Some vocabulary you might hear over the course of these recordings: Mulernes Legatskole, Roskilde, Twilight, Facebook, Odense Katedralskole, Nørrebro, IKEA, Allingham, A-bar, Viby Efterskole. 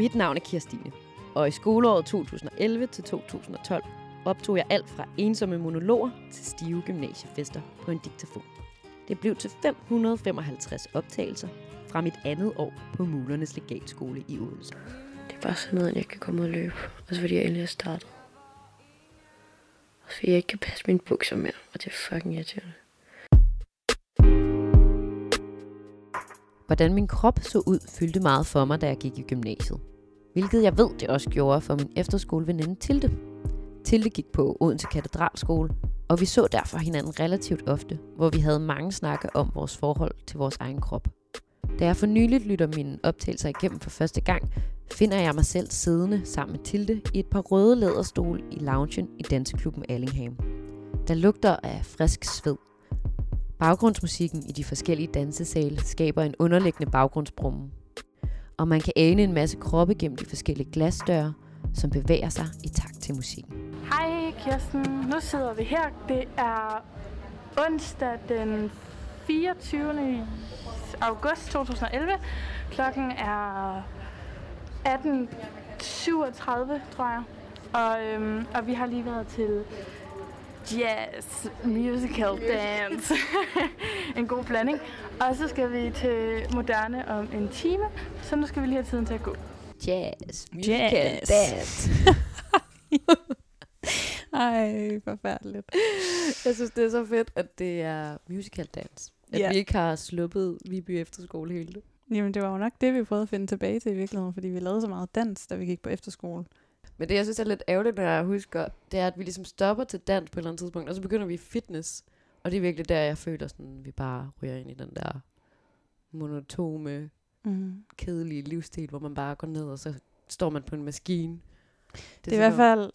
Mit navn er Kirstine, og i skoleåret 2011-2012 optog jeg alt fra ensomme monologer til stive gymnasiefester på en diktafon. Det blev til 555 optagelser fra mit andet år på Mulernes Legatskole i Odense. Det er bare sådan noget, at jeg kan komme og løbe, også fordi jeg endelig har startet. Også fordi jeg ikke kan passe mine bukser mere, og det er fucking irriterende. Hvordan min krop så ud, fyldte meget for mig, da jeg gik i gymnasiet. Hvilket jeg ved, det også gjorde for min efterskoleveninde Tilde. Tilde gik på Odense Katedralskole, og vi så derfor hinanden relativt ofte, hvor vi havde mange snakke om vores forhold til vores egen krop. Da jeg for nyligt lytter mine optagelser igennem for første gang, finder jeg mig selv siddende sammen med Tilde i et par røde læderstole i loungen i danseklubben Allingham. Der lugter af frisk sved. Baggrundsmusikken i de forskellige dansesale skaber en underliggende baggrundsbrumme. Og man kan ane en masse kroppe gennem de forskellige glasdøre, som bevæger sig i takt til musikken. Hej Kirsten, nu sidder vi her. Det er onsdag den 24. august 2011. Klokken er 18:37, tror jeg. Og vi har lige været til jazz, musical, dance. En god blanding. Og så skal vi til moderne om en time, så nu skal vi lige have tiden til at gå. Jazz, musical, dance. Ej, forfærdeligt. Jeg synes, det er så fedt, at det er musical dance. At vi ikke har sluppet Viby Efterskole hele det. Jamen, det var jo nok det, vi prøvede at finde tilbage til i virkeligheden, fordi vi lavede så meget dans, da vi gik på efterskole. Men det, jeg synes er lidt ærgerligt, når jeg husker, det er, at vi ligesom stopper til dans på et eller andet tidspunkt, og så begynder vi fitness. Og det er virkelig der, jeg føler, sådan, vi bare ryger ind i den der monotone, kedelige livsstil, hvor man bare går ned, og så står man på en maskine. Det er i hvert fald,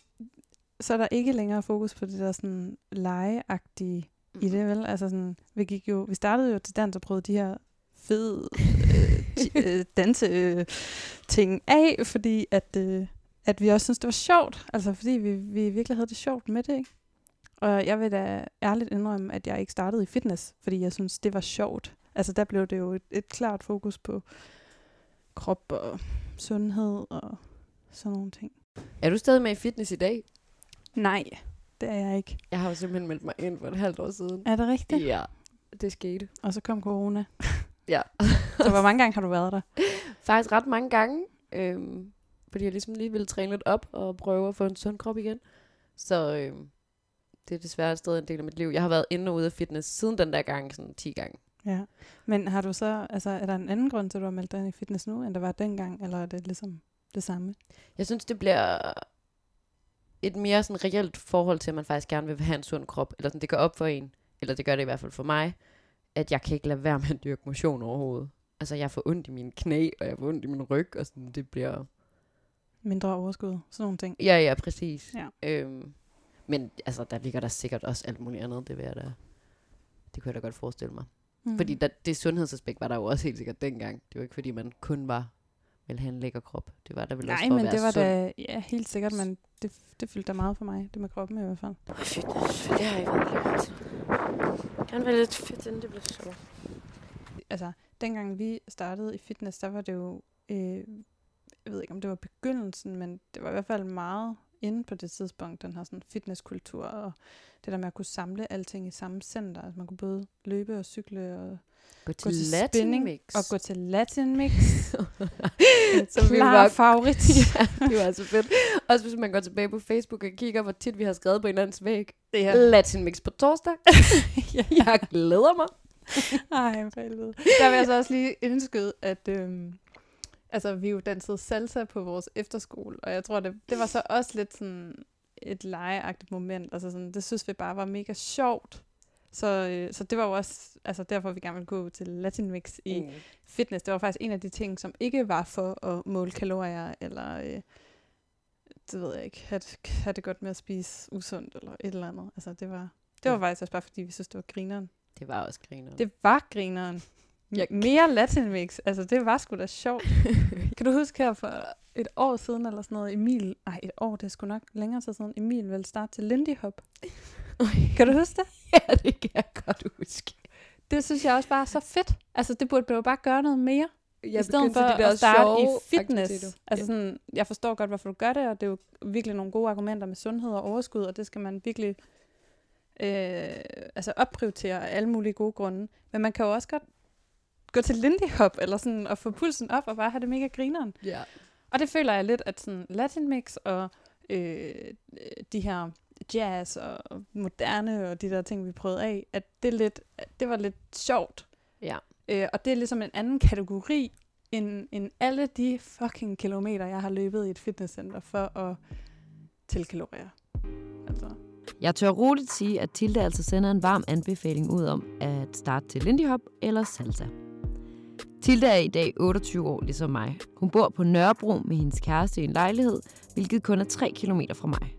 så er der ikke længere fokus på det der sådan legeagtige i det, vel? Altså sådan, vi startede jo til dans og prøvede de her fede danse-ting af, fordi at vi også synes det var sjovt. Altså fordi vi virkelig havde det sjovt med det, ikke? Og jeg vil da ærligt indrømme, at jeg ikke startede i fitness, fordi jeg synes det var sjovt. Altså der blev det jo et klart fokus på krop og sundhed og sådan nogle ting. Er du stadig med i fitness i dag? Nej, det er jeg ikke. Jeg har jo simpelthen meldt mig ind for et halvt år siden. Er det rigtigt? Ja, det skete. Og så kom corona. Ja. Så hvor mange gange har du været der? Faktisk ret mange gange, fordi jeg ligesom lige ville træne lidt op og prøve at få en sund krop igen. Så det er desværre stadig en del af mit liv. Jeg har været inde og ude af fitness siden den der gang, sådan 10 gange. Ja, men har du så, altså er der en anden grund til, at du har meldt dig ind i fitness nu, end der var dengang, eller er det ligesom det samme? Jeg synes, det bliver et mere sådan reelt forhold til, at man faktisk gerne vil have en sund krop, eller sådan, det går op for en, eller det gør det i hvert fald for mig, at jeg kan ikke lade være med at dyrke motion overhovedet. Altså, jeg får ondt i mine knæ, og jeg får ondt i min ryg, og sådan, det bliver mindre overskud, sådan nogle ting. Ja, præcis. Ja. Men altså, der ligger der sikkert også alt muligt andet, det kunne jeg da godt forestille mig. Mm. Fordi det sundhedsaspekt var der jo også helt sikkert dengang. Det var ikke fordi, man kun ville have en lækker krop. Det var der vel også for at være sund. Nej, men det var da, ja, helt sikkert, men det fyldte da meget for mig. Det med kroppen i hvert fald. Fitness, det har jeg ikke været. Jeg kan være lidt fedt, inden det blev sjovt. Altså, dengang vi startede i fitness, der var det jo jeg ved ikke, om det var begyndelsen, men det var i hvert fald meget inde på det tidspunkt, den her sådan fitnesskultur, og det der med at kunne samle alting i samme center. Altså man kunne både løbe og cykle, og gå til spinning, og gå til Latin Mix. Som vi var favorit. Ja, det var altså fedt. Også hvis man går tilbage på Facebook og kigger, hvor tit vi har skrevet på hinandens væg. Ja. Latin Mix på torsdag. Jeg glæder mig. Ej, for helvede. Der vil jeg så også lige indskyde, at altså, vi jo dansede salsa på vores efterskole, og jeg tror, det var så også lidt sådan et legeagtigt moment. Altså sådan, det synes vi bare var mega sjovt. Så det var jo også, altså derfor vi gerne ville gå til Latinmix i fitness. Det var faktisk en af de ting, som ikke var for at måle kalorier, eller det ved jeg ikke, have det godt med at spise usundt, eller et eller andet. Altså det var faktisk også bare, fordi vi synes, det var grineren. Det var også grineren. Det var grineren. Mere Latinmix, altså det var sgu da sjovt. Kan du huske her for et år siden eller sådan noget, Emil, et år, det er sgu nok længere siden, Emil ville starte til Lindy Hop. Kan du huske det? Ja, det kan jeg godt huske. Det synes jeg også bare er så fedt. Altså det burde jo bare gøre noget mere. i stedet for de der at starte i fitness. Altså sådan, jeg forstår godt, hvorfor du gør det, og det er jo virkelig nogle gode argumenter med sundhed og overskud, og det skal man virkelig opprioritere af alle mulige gode grunde. Men man kan jo også godt gå til Lindy Hop, eller sådan, og få pulsen op, og bare have det mega grineren. Ja. Og det føler jeg lidt, at sådan latinmix og de her jazz og moderne og de der ting, vi prøvede af, at det var lidt sjovt. Ja. Og det er ligesom en anden kategori end alle de fucking kilometer, jeg har løbet i et fitnesscenter for at tilkalorere. Altså. Jeg tør roligt sige, at Tilde altså sender en varm anbefaling ud om at starte til Lindy Hop eller salsa. Tilde er i dag 28 år, ligesom mig. Hun bor på Nørrebro med hendes kæreste i en lejlighed, hvilket kun er 3 kilometer fra mig.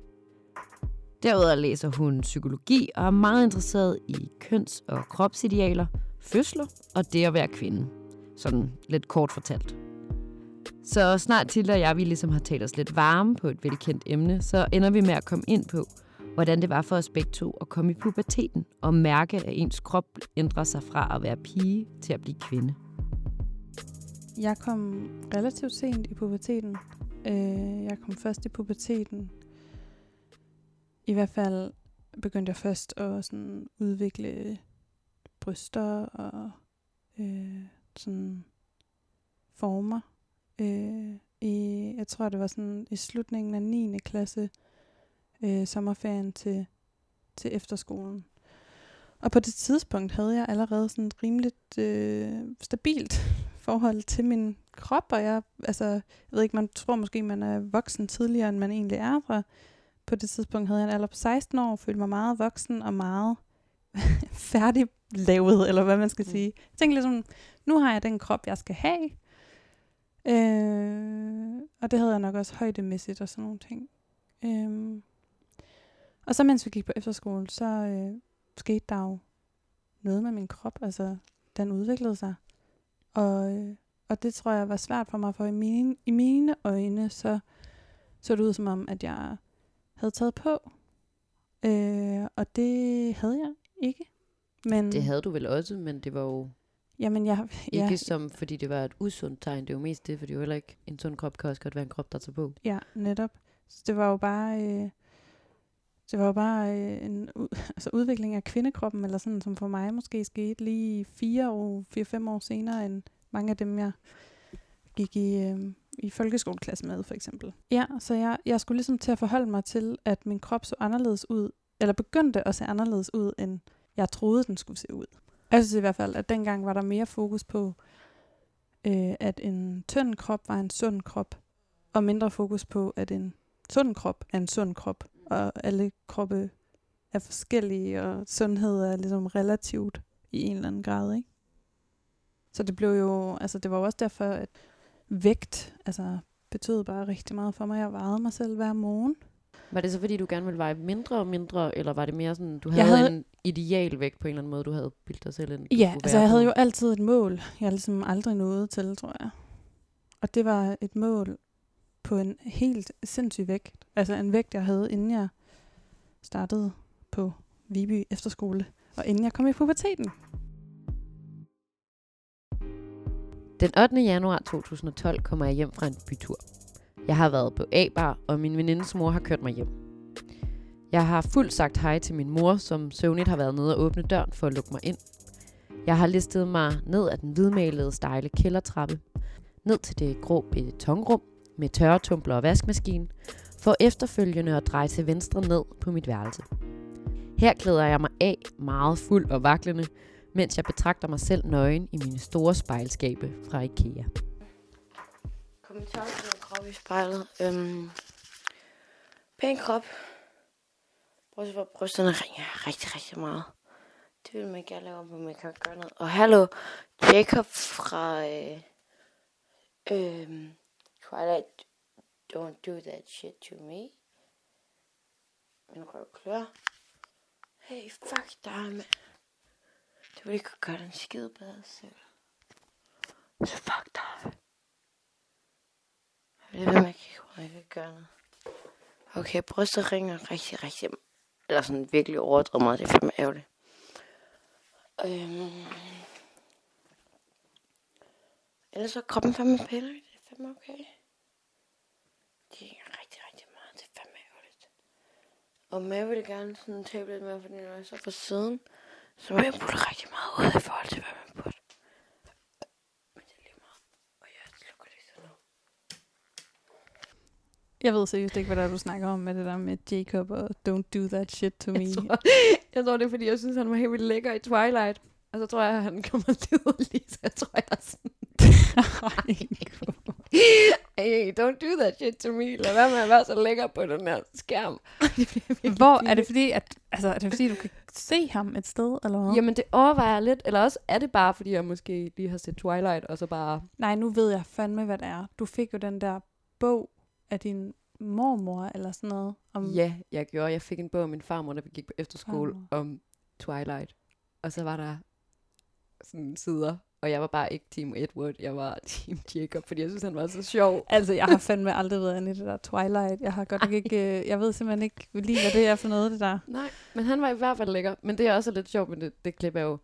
Derudover læser hun psykologi og er meget interesseret i køns- og kropsidealer, fødsler og det at være kvinde. Sådan lidt kort fortalt. Så snart Tilde og jeg, vi ligesom har talt os lidt varme på et velkendt emne, så ender vi med at komme ind på, hvordan det var for os begge to at komme i puberteten og mærke, at ens krop ændrer sig fra at være pige til at blive kvinde. Jeg kom relativt sent i puberteten. Jeg kom først i puberteten. I hvert fald begyndte jeg først at sådan udvikle bryster og sådan former. Jeg tror, det var sådan i slutningen af 9. klasse, sommerferien til efterskolen. Og på det tidspunkt havde jeg allerede sådan et rimeligt stabilt forhold til min krop, og jeg ved ikke, man tror måske, man er voksen tidligere, end man egentlig er, for på det tidspunkt havde jeg en alder på 16 år, følte mig meget voksen og meget færdiglavet, eller hvad man skal sige. Jeg tænkte ligesom, nu har jeg den krop, jeg skal have. Og det havde jeg nok også højdemæssigt og sådan nogle ting. Og så mens vi gik på efterskole, så skete der jo noget med min krop, altså den udviklede sig. Og det tror jeg var svært for mig, for i mine øjne, så det ud som om, at jeg havde taget på. Og det havde jeg ikke. Men det havde du vel også, men det var jo ikke som, fordi det var et usundt tegn. Det er jo mest det, fordi jo heller ikke en sund krop kan også godt være en krop, der tager på. Ja, netop. Så det var jo bare, udvikling af kvindekroppen, eller sådan, som for mig måske skete lige 4-5 år senere, end mange af dem, jeg gik i folkeskoleklasse med, for eksempel. Ja, så jeg skulle ligesom til at forholde mig til, at min krop så anderledes ud, eller begyndte at se anderledes ud, end jeg troede, den skulle se ud. Jeg synes i hvert fald, at dengang var der mere fokus på, at en tynd krop var en sund krop, og mindre fokus på, at en sund krop er en sund krop, og alle kroppe er forskellige, og sundhed er ligesom relativt i en eller anden grad, ikke? Så det blev jo, altså det var også derfor, at vægt, altså betød bare rigtig meget for mig. Jeg vejede mig selv hver morgen. Var det så fordi, du gerne ville veje mindre og mindre, eller var det mere sådan, du havde en ideal vægt på en eller anden måde, du havde bildt dig selv ind? Ja, altså jeg havde jo altid et mål, jeg ligesom aldrig nåede til, tror jeg. Og det var et mål på en helt sindssyg vægt. Altså en vægt, jeg havde, inden jeg startede på Viby Efterskole, og inden jeg kom i puberteten. Den 8. januar 2012 kommer jeg hjem fra en bytur. Jeg har været på A-bar, og min venindes mor har kørt mig hjem. Jeg har fuldt sagt hej til min mor, som søvnigt har været nede og åbne døren for at lukke mig ind. Jeg har listet mig ned ad den hvidmalede stejle kældertrappe, ned til det grå betonrum med tørretumbler og vaskemaskine, for efterfølgende at dreje til venstre ned på mit værelse. Her klæder jeg mig af, meget fuld og vaklende, mens jeg betragter mig selv nøgen i mine store spejlskabe fra IKEA. Kommentar til min krop i spejlet. Pæn krop. Bortset fra brysterne ringer rigtig, rigtig meget. Det vil man gerne lave om, hvor man kan gøre noget. Og hallo, Jacob fra Twilight. Don't do that shit to me. Min røv klør. Hey, fuck dig, mand. Du vil ikke gøre den skide bedre selv. Så fuck dig. Jeg ved, man ikke kan gøre noget. Okay, brystet ringer rigtig, rigtig. Eller sådan virkelig overdrevet meget. Det er fandme ærgerligt. Ellers så kroppen fandme piller. Det er fandme okay. Det er rigtig meget. Det er fandme ærgerligt. Og Mave ville gerne sådan tabe lidt mere, fordi når jeg så på siden, så må jeg putte rigtig meget ud i forhold til, hvad man putter. Men det er lige meget. Og jeg slukker det så nu. Jeg ved seriøst ikke, hvad der du snakker om med det der med Jacob og don't do that shit to me. Jeg tror det er, fordi jeg synes, han var helt vildt lækker i Twilight. Og så tror jeg, at han kommer lidt ud lige, så jeg tror, jeg er sådan... Hey, don't do that shit to me. Lad være med at være så lækker på den her skærm. Hvor er det fordi, at altså, er det fordi, du kan se ham et sted, eller hvad? Jamen, det overvejer jeg lidt. Eller også er det bare, fordi jeg måske lige har set Twilight, og så bare... Nej, nu ved jeg fandme, hvad det er. Du fik jo den der bog af din mormor, eller sådan noget. Om... Ja, jeg gjorde. Jeg fik en bog af min farmor, da vi gik på efterskole, om Twilight. Og så var der sådan sider, og jeg var bare ikke Team Edward, jeg var Team Jacob, fordi jeg synes, han var så sjov. Altså, jeg har fandme aldrig været inde i det der Twilight. Jeg har godt ikke, jeg ved simpelthen ikke lige, hvad det er for noget, det der. Nej, men han var i hvert fald lækker. Men det er også lidt sjovt, men det klip er jo...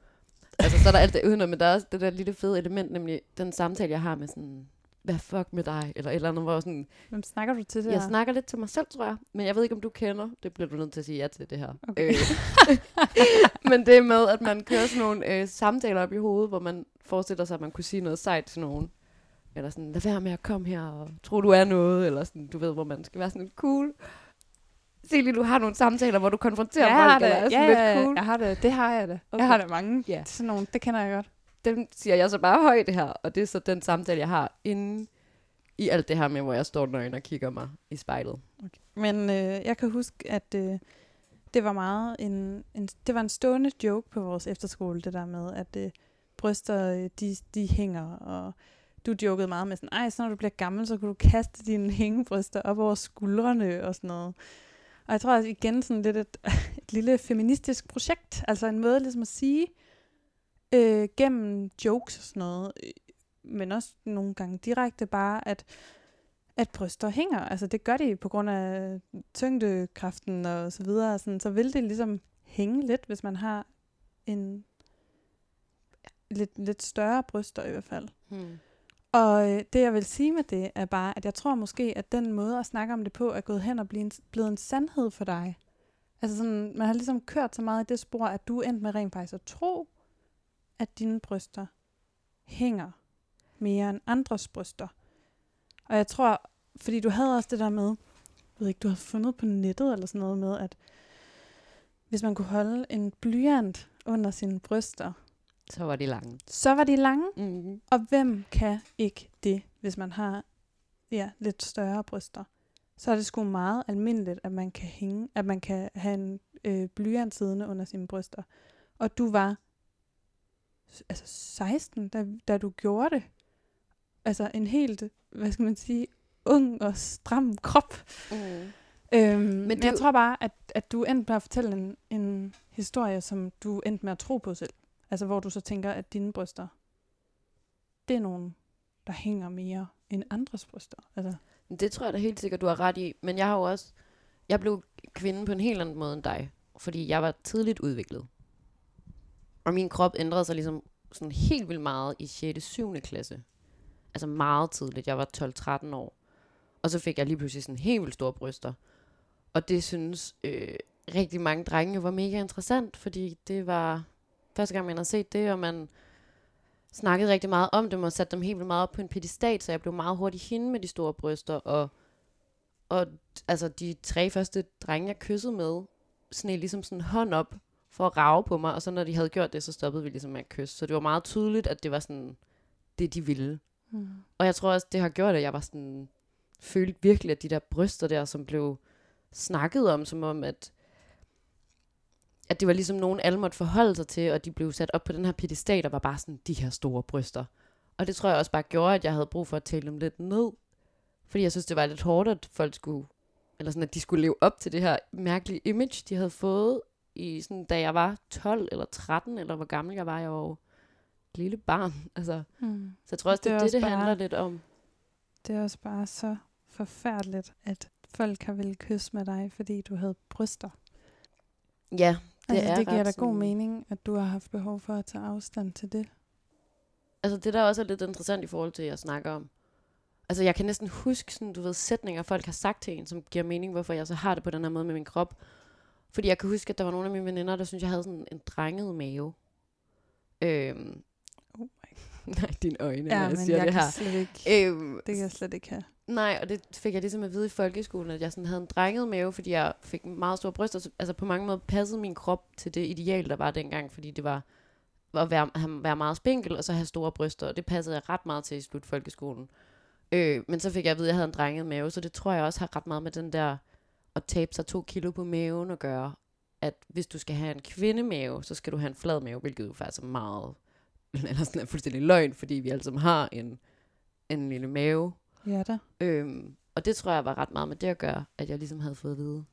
Altså, så er der alt det udenom, men der er også det der lille fede element, nemlig den samtale, jeg har med sådan... Hvad fuck med dig? Eller et eller andet, hvor sådan... Hvem snakker du til det her? Jeg snakker lidt til mig selv, tror jeg. Men jeg ved ikke, om du kender. Det bliver du nødt til at sige ja til, det her. Okay. Men det er med, at man kører sådan nogle samtaler op i hovedet, hvor man forestiller sig, at man kunne sige noget sejt til nogen. Eller sådan, lad være med at komme her og tro, du er noget. Eller sådan, du ved, hvor man skal være sådan lidt cool. Se lige, du har nogle samtaler, hvor du konfronterer folk, eller er sådan lidt cool. Jeg har det. Det har jeg da. Okay. Jeg har da mange. Yeah. Sådan nogle, det kender jeg godt. Dem siger jeg så bare højt det her, og det er så den samtale, jeg har inde i alt det her med, hvor jeg står nøgen og kigger mig i spejlet. Okay. Men jeg kan huske, at det var meget en stående joke på vores efterskole, det der med, at bryster, de hænger, og du jokede meget med sådan, ej, så når du bliver gammel, så kan du kaste dine hængebryster op over skuldrene og sådan noget. Og jeg tror også igen sådan lidt et lille feministisk projekt, altså en måde ligesom at sige, gennem jokes og sådan noget, men også nogle gange direkte bare, at bryster hænger. Altså det gør de på grund af tyngdekraften og så videre. Sådan, så vil det ligesom hænge lidt, hvis man har en lidt større bryster i hvert fald. Og det jeg vil sige med det, er bare, at jeg tror måske, at den måde at snakke om det på, er gået hen og blevet en sandhed for dig. Altså sådan, man har ligesom kørt så meget i det spor, at du endte med rent faktisk at tro, at dine bryster hænger mere end andres bryster. Og jeg tror, fordi du havde også det der med, jeg ved ikke, du havde fundet på nettet eller sådan noget med, at hvis man kunne holde en blyant under sine bryster, så var de lange. Mm-hmm. Og hvem kan ikke det, hvis man har lidt større bryster? Så er det sgu meget almindeligt, at man kan hænge, at man kan have en blyant siddende under sine bryster. Og du var altså 16, da du gjorde det. Altså en helt, hvad skal man sige, ung og stram krop. Men jeg tror bare, at du endte med at fortælle en historie, som du endte med at tro på selv. Altså hvor du så tænker, at dine bryster, det er nogen, der hænger mere end andres bryster. Altså. Det tror jeg da helt sikkert, du har ret i. Men jeg har jo også, jeg blev kvinde på en helt anden måde end dig. Fordi jeg var tidligt udviklet. Og min krop ændrede sig ligesom sådan helt vildt meget i 6. og 7. klasse. Altså meget tidligt. Jeg var 12-13 år. Og så fik jeg lige pludselig sådan helt vildt store bryster. Og det synes rigtig mange drenge var mega interessant, fordi det var første gang, man havde set det, og man snakkede rigtig meget om dem, og satte dem helt vildt meget op på en pedestal, så jeg blev meget hurtigt hende med de store bryster. Og altså de 3 første drenge, jeg kyssede med, sneg ligesom sådan hånd op, for at rage på mig, og så når de havde gjort det, så stoppede vi ligesom med at kysse. Så det var meget tydeligt, at det var sådan, det de ville. Og jeg tror også, det har gjort, at jeg var sådan, følte virkelig, at de der bryster der, som blev snakket om, som om, at det var ligesom nogen, alle måtte forholde sig til, og de blev sat op på den her pedestal, og var bare sådan, de her store bryster. Og det tror jeg også bare gjorde, at jeg havde brug for at tale dem lidt ned, fordi jeg synes, det var lidt hårdt, at folk skulle, eller sådan, at de skulle leve op til det her mærkelige image, de havde fået, i sådan, da jeg var 12 eller 13, eller hvor gammel jeg var, jeg var jo et lille barn. Altså, så jeg tror også, det er det handler bare, lidt om. Det er også bare så forfærdeligt, at folk har ville kysse med dig, fordi du havde bryster. Ja, det altså, er det giver da god mening, at du har haft behov for at tage afstand til det. altså det der også er lidt interessant i forhold til, at jeg snakker om. Altså jeg kan næsten huske sådan, du ved, sætninger, folk har sagt til en, som giver mening, hvorfor jeg så har det på den her måde med min krop. Fordi jeg kan huske, at der var nogle af mine veninder, der synes jeg havde sådan en drenget mave. Oh my god. Nej, dine øjne, ja, når jeg siger jeg det her. Det kan jeg slet ikke have. Nej, og det fik jeg ligesom at vide i folkeskolen, at jeg sådan havde en drenget mave, fordi jeg fik meget store bryster. Altså på mange måder passede min krop til det ideal, der var dengang, fordi det var at være meget spinkel, og så have store bryster. Og det passede jeg ret meget til i slut folkeskolen. Men så fik jeg at vide, at jeg havde en drenget mave, så det tror jeg også har ret meget med den der at tabe sig 2 kilo på maven og gøre, at hvis du skal have en kvindemave, så skal du have en flad mave, hvilket jo faktisk er meget, eller sådan er fuldstændig løgn, fordi vi alle sammen har en lille mave. Ja da. Og det tror jeg var ret meget med det at gøre, at jeg ligesom havde fået at vide,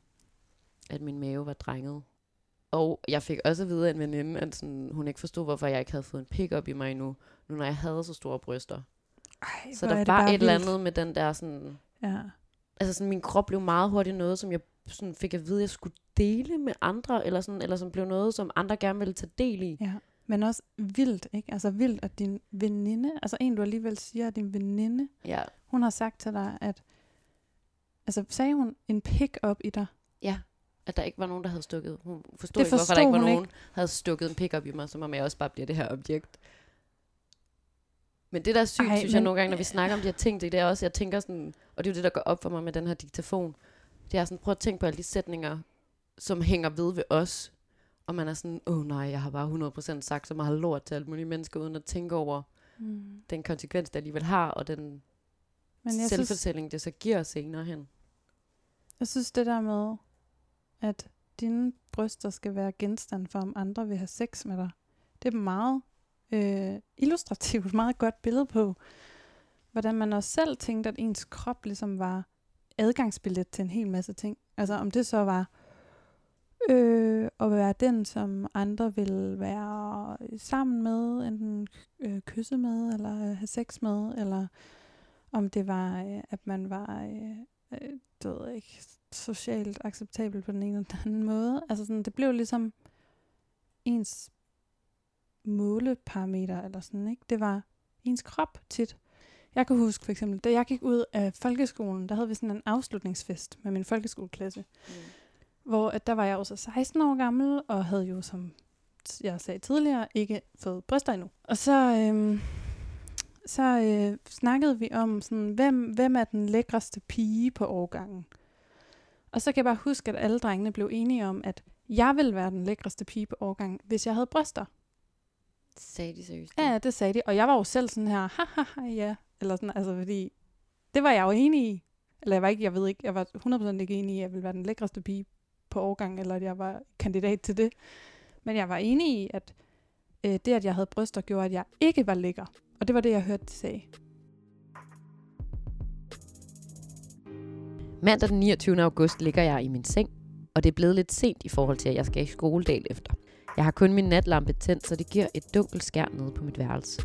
at min mave var drenget. Og jeg fik også at vide af en veninde, at sådan, hun ikke forstod, hvorfor jeg ikke havde fået en pick-up i mig endnu, nu når jeg havde så store bryster. Ej, så der var bare et eller andet med den der sådan, ja. Altså sådan, min krop blev meget hurtigt noget, som jeg sådan fik at vide, at jeg skulle dele med andre, eller som blev noget, som andre gerne ville tage del i. Ja, men også vildt, ikke? Altså vildt, at din veninde, altså en, du alligevel siger, at din veninde, ja. Hun har sagt til dig, at, altså sagde hun en pick-up i dig? Ja, at der ikke var nogen, der havde stukket. Hun forstod ikke, hvorfor der ikke var nogen, der havde stukket en pick-up i mig, så må jeg også bare blive det her objekt. Men det der er sygt, synes jeg nogle gange, når vi snakker om de her ting, det er også, jeg tænker sådan, og det er jo det, der går op for mig med den her diktafon, det er sådan, prøv at tænke på alle de sætninger, som hænger ved os, og man er sådan, nej, jeg har bare 100% sagt så meget lort til alle mulige mennesker, uden at tænke over den konsekvens, det alligevel har, og den selvfortælling, det så giver senere hen. Jeg synes det der med, at dine bryster skal være genstand for, om andre vil have sex med dig, det er meget illustrativt, meget godt billede på, hvordan man også selv tænkte, at ens krop ligesom var adgangsbillet til en hel masse ting. Altså om det så var at være den, som andre ville være sammen med, enten kysse med, eller have sex med, eller om det var, at man var, det ved jeg ikke, socialt acceptabel på den ene eller den anden måde. Altså sådan, det blev ligesom ens måleparameter eller sådan, ikke? Det var ens krop tit. Jeg kan huske for eksempel, da jeg gik ud af folkeskolen, der havde vi sådan en afslutningsfest med min folkeskoleklasse, hvor at der var jeg jo så 16 år gammel, og havde jo, som jeg sagde tidligere, ikke fået bryster endnu. Og så, snakkede vi om sådan, hvem er den lækreste pige på årgangen? Og så kan jeg bare huske, at alle drengene blev enige om, at jeg ville være den lækreste pige på årgangen, hvis jeg havde bryster. Sagde de seriøst? Ja, det sagde de. Og jeg var jo selv sådan her, haha, ja. Eller sådan, altså fordi, det var jeg jo enig i. Eller jeg var ikke, jeg ved ikke, jeg var 100% ikke enig i, at jeg ville være den lækreste pige på årgang, eller at jeg var kandidat til det. Men jeg var enig i, at det, at jeg havde bryster, gjorde, at jeg ikke var lækker. Og det var det, jeg hørte, de sagde. Mandag den 29. august ligger jeg i min seng, og det er blevet lidt sent i forhold til, at jeg skal i skole dagen efter. Jeg har kun min natlampe tændt, så det giver et dunkelt skær nede på mit værelse.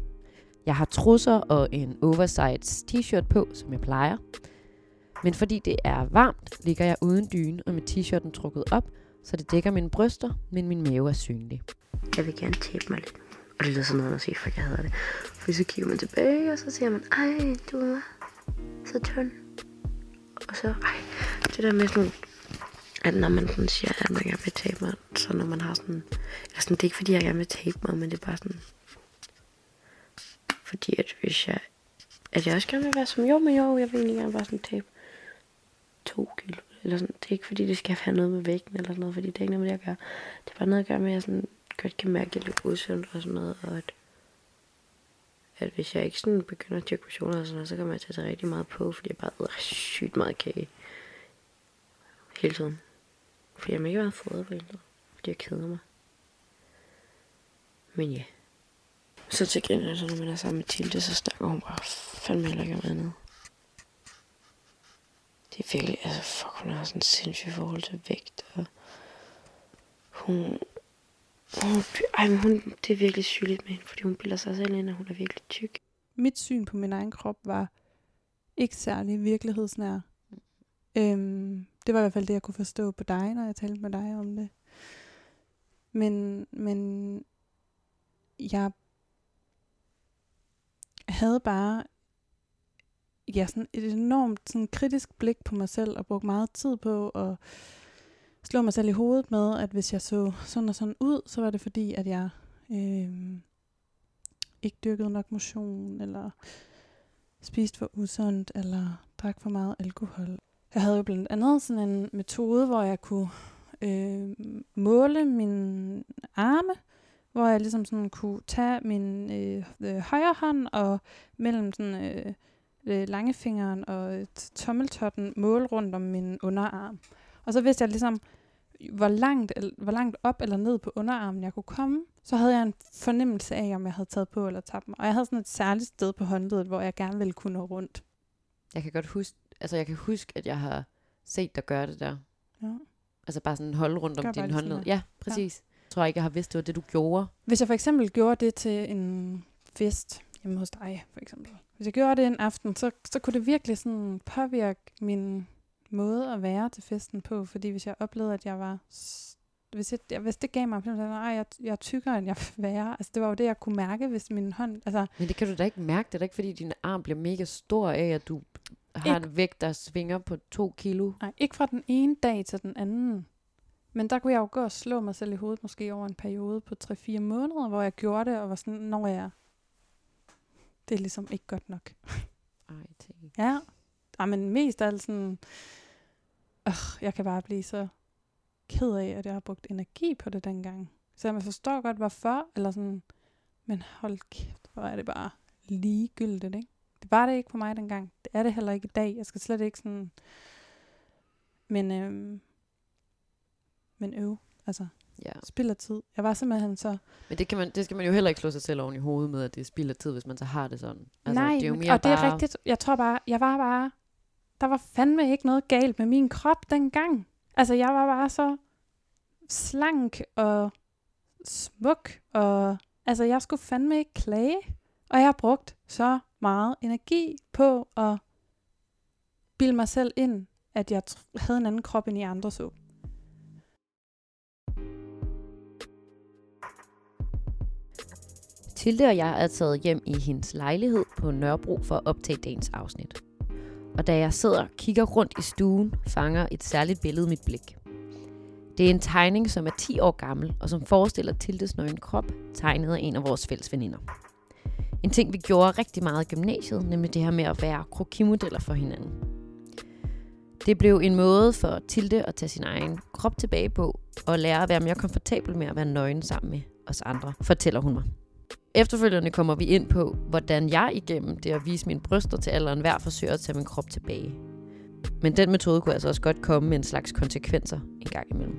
Jeg har trusser og en oversized t-shirt på, som jeg plejer. Men fordi det er varmt, ligger jeg uden dyne og med t-shirten trukket op, så det dækker mine bryster, men min mave er synlig. Jeg vil gerne tape mig lidt. Og det lyder sådan noget, at sige, folk jeg hader det. For så kigger man tilbage, og så siger man, ej, du er så tynd. Og så, ej, det der med sådan, at når man sådan siger, at man gerne vil tape mig, så når man har sådan, altså det er ikke fordi, jeg gerne vil tape mig, men det er bare sådan, fordi at hvis jeg, at jeg også gerne vil være som, jeg vil egentlig gerne være sådan tape 2 kilo, eller sådan, det er ikke fordi, det skal have noget med vægten, eller sådan noget, fordi det er ikke noget med det, jeg gør. Det er bare noget at gøre med, at jeg sådan godt kan mærke, at jeg løber udsøvnt og sådan noget, og at hvis jeg ikke sådan begynder at tjekke portioner og sådan noget, så kan man tage sig rigtig meget på, fordi jeg bare æder sygt meget kage hele tiden. Fordi jeg må ikke være fået på ældre, fordi jeg keder mig. Men ja. Så til gengæld, så når man er sammen med Tilde, så snakker hun bare fandme heller ikke om andet. Det er virkelig, altså fuck, hun har sådan en sindssyg forhold til vægt, og hun, det er virkelig sygeligt med hende, fordi hun bilder sig selv ind, og hun er virkelig tyk. Mit syn på min egen krop var ikke særlig virkelighedsnær. Det var i hvert fald det, jeg kunne forstå på dig, når jeg talte med dig om det. Men jeg havde bare sådan et enormt sådan kritisk blik på mig selv, og brugte meget tid på at slå mig selv i hovedet med, at hvis jeg så sådan og sådan ud, så var det fordi, at jeg ikke dyrkede nok motion, eller spiste for usundt, eller drak for meget alkohol. Jeg havde jo blandt andet sådan en metode, hvor jeg kunne måle mine arme, hvor jeg ligesom sådan kunne tage min højre hånd og mellem sådan, langefingeren og tommeltotten måle rundt om min underarm. Og så vidste jeg ligesom, hvor langt op eller ned på underarmen jeg kunne komme, så havde jeg en fornemmelse af, om jeg havde taget på eller tabt mig. Og jeg havde sådan et særligt sted på håndledet, hvor jeg gerne ville kunne nå rundt. Jeg kan huske, at jeg har set dig gøre det der. Ja. Altså bare sådan holde rundt om din håndled. Ja, præcis. Ja. Jeg tror ikke, jeg har vidst, det var det, du gjorde. Hvis jeg for eksempel gjorde det til en fest hjemme hos dig, for eksempel. Hvis jeg gjorde det en aften, så kunne det virkelig sådan påvirke min måde at være til festen på, fordi hvis jeg oplevede, at jeg var... Hvis det gav mig oplevelsen, at jeg er tykkere, end jeg vil være. Altså, det var jo det, jeg kunne mærke, hvis min hånd... Altså, men det kan du da ikke mærke. Det er da ikke, fordi din arm bliver mega stor af, at du har en vægt, der svinger på 2 kilo. Nej, ikke fra den ene dag til den anden. Men der kunne jeg jo gå og slå mig selv i hovedet, måske over en periode på 3-4 måneder, hvor jeg gjorde det, og var sådan, når jeg... Det er ligesom ikke godt nok. Ej, tænk. Ja. Ej, men mest er sådan... jeg kan bare blive så ked af, at jeg har brugt energi på det dengang. Så jeg forstår godt, hvorfor, eller sådan... Men hold kæft, hvor er det bare ligegyldigt, ikke? Det var det ikke for mig dengang. Det er det heller ikke i dag. Jeg skal slet ikke sådan... Men øve, altså... Ja. Spild af tid. Jeg var simpelthen så... Men det skal man jo heller ikke slå sig selv oven i hovedet med, at det er spild af tid, hvis man så har det sådan. Altså, nej, det er jo mere og det er bare... rigtigt. Jeg tror bare, der var fandme ikke noget galt med min krop dengang. Altså, jeg var bare så slank og smuk, og altså, jeg skulle fandme ikke klage. Og jeg har brugt så meget energi på at bilde mig selv ind, at jeg havde en anden krop, end I andre så. Tilde og jeg er taget hjem i hendes lejlighed på Nørrebro for at optage dagens afsnit. Og da jeg sidder og kigger rundt i stuen, fanger et særligt billede mit blik. Det er en tegning, som er 10 år gammel, og som forestiller Tildes nøgen krop, tegnet af en af vores fælles veninder. En ting, vi gjorde rigtig meget i gymnasiet, nemlig det her med at være krokimodeller for hinanden. Det blev en måde for Tilde at tage sin egen krop tilbage på, og lære at være mere komfortabel med at være nøgen sammen med os andre, fortæller hun mig. Efterfølgende kommer vi ind på, hvordan jeg igennem det at vise mine bryster til alle og enhver forsøger at tage min krop tilbage. Men den metode kunne altså også godt komme med en slags konsekvenser en gang imellem.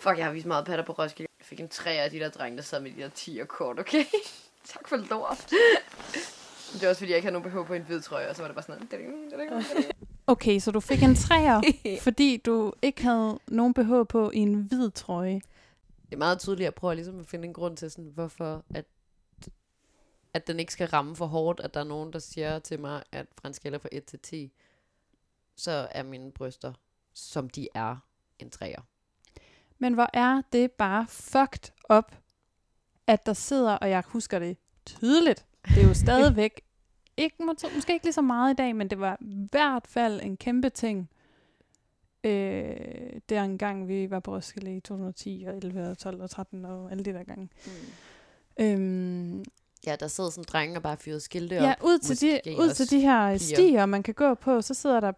Fuck, jeg har vist meget patter på Roskilde. Jeg fik en 3 af de der drenge, der sad med de der 10'er-kort, okay? Tak for lort. Det var også, fordi jeg ikke havde nogen behov på en hvid trøje, og så var det bare sådan noget. Okay, så du fik en 3'er, fordi du ikke havde nogen behov på en hvid trøje. Det er meget tydeligt, at jeg prøver ligesom at finde en grund til, sådan, hvorfor at den ikke skal ramme for hårdt, at der er nogen, der siger til mig, at fra en skala fra 1 til 10, så er mine bryster, som de er, en 3'er. Men hvor er det bare fucked up, at der sidder, og jeg husker det tydeligt, det er jo stadigvæk, måske ikke lige så meget i dag, men det var i hvert fald en kæmpe ting, der en gang vi var på Roskilde i 2010, og 11, og 12, og 13, og alle de der gange. Ja, der sidder sådan drenge og bare fyrer skilte op. Ja, ud til de her piger. Stier, man kan gå på, så sidder der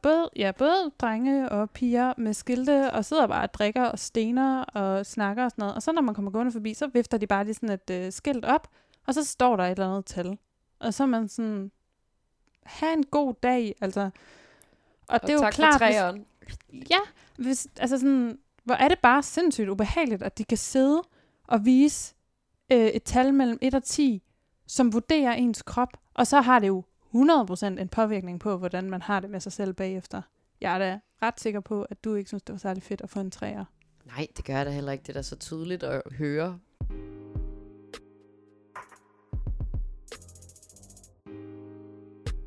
både drenge og piger med skilte, og sidder bare og drikker og stener og snakker og sådan noget. Og så når man kommer gående forbi, så vifter de bare lige sådan et skilt op, og så står der et eller andet tal. Og så er man sådan, have en god dag, altså. Og det er jo klart, altså sådan, hvor er det bare sindssygt ubehageligt, at de kan sidde og vise et tal mellem 1 og 10, som vurderer ens krop, og så har det jo 100% en påvirkning på, hvordan man har det med sig selv bagefter. Jeg er da ret sikker på, at du ikke synes, det var særlig fedt at få en 3'er. Nej, det gør jeg da heller ikke. Det er da så tydeligt at høre.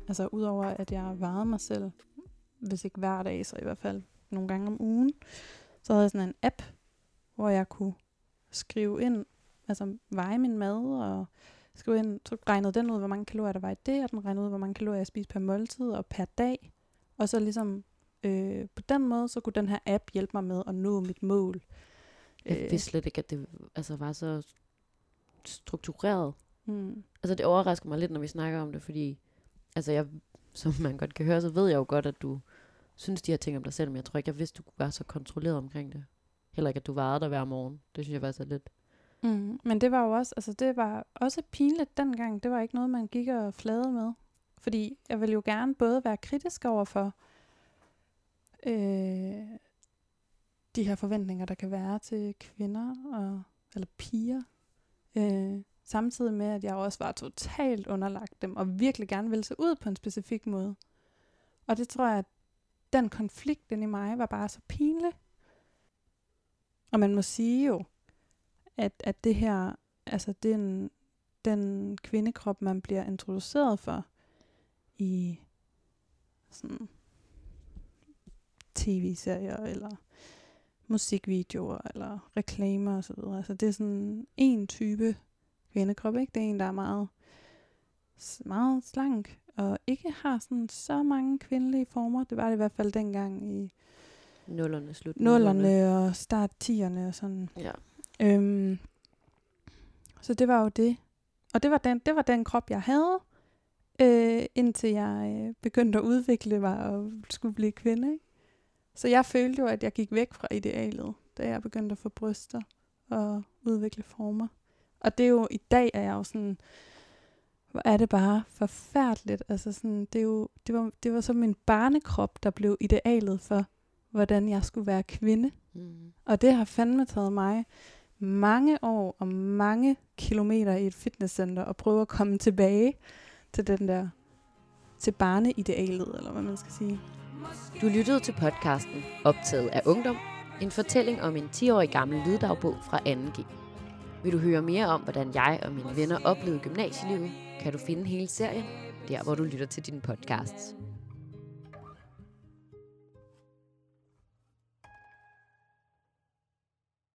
Altså, udover at jeg varede mig selv, hvis ikke hver dag, så i hvert fald nogle gange om ugen, så havde jeg sådan en app, hvor jeg kunne skrive ind, altså veje min mad og skrev ind, så regnede den ud, hvor mange kalorier der var i det, og den regnede ud, hvor mange kalorier jeg spiste per måltid og per dag. Og så ligesom på den måde, så kunne den her app hjælpe mig med at nå mit mål. Jeg vidste slet ikke, at det altså var så struktureret. Mm. Altså det overrasker mig lidt, når vi snakker om det, fordi altså jeg, som man godt kan høre, så ved jeg jo godt, at du synes de her ting om dig selv, men jeg tror ikke, jeg vidste, du var så kontrolleret omkring det. Heller ikke, at du varede der hver morgen. Det synes jeg var så lidt. Mm. Men det var jo også, altså det var også pinligt dengang. Det var ikke noget, man gik og flade med. Fordi jeg ville jo gerne både være kritisk overfor de her forventninger, der kan være til kvinder eller piger. Samtidig med, at jeg også var totalt underlagt dem, og virkelig gerne ville se ud på en specifik måde. Og det tror jeg, at den konflikt inde i mig var bare så pinlig. Og man må sige jo, at det her, altså den kvindekrop, man bliver introduceret for i sådan tv-serier, eller musikvideoer, eller reklamer osv. Altså det er sådan en type kvindekrop, ikke? Det er en, der er meget, meget slank, og ikke har sådan så mange kvindelige former. Det var det i hvert fald dengang i nullerne og start-tierne og sådan. Ja. Så det var jo det. Og det var den krop, jeg havde, indtil jeg begyndte at udvikle mig og skulle blive kvinde. Ikke? Så jeg følte jo, at jeg gik væk fra idealet, da jeg begyndte at få bryster og udvikle former. Og det er jo, i dag er jeg jo sådan, hvor er det bare forfærdeligt. Altså sådan, det er jo, det var så min barnekrop, der blev idealet for, hvordan jeg skulle være kvinde. Mm. Og det har fandme taget mig mange år og mange kilometer i et fitnesscenter og prøve at komme tilbage til den der, til barneidealet, eller hvad man skal sige. Du lyttede til podcasten Optaget af Ungdom, en fortælling om en 10-årig gammel lyddagbog fra 2.g. Vil du høre mere om, hvordan jeg og mine venner oplevede gymnasielivet, kan du finde hele serien der, hvor du lytter til dine podcasts.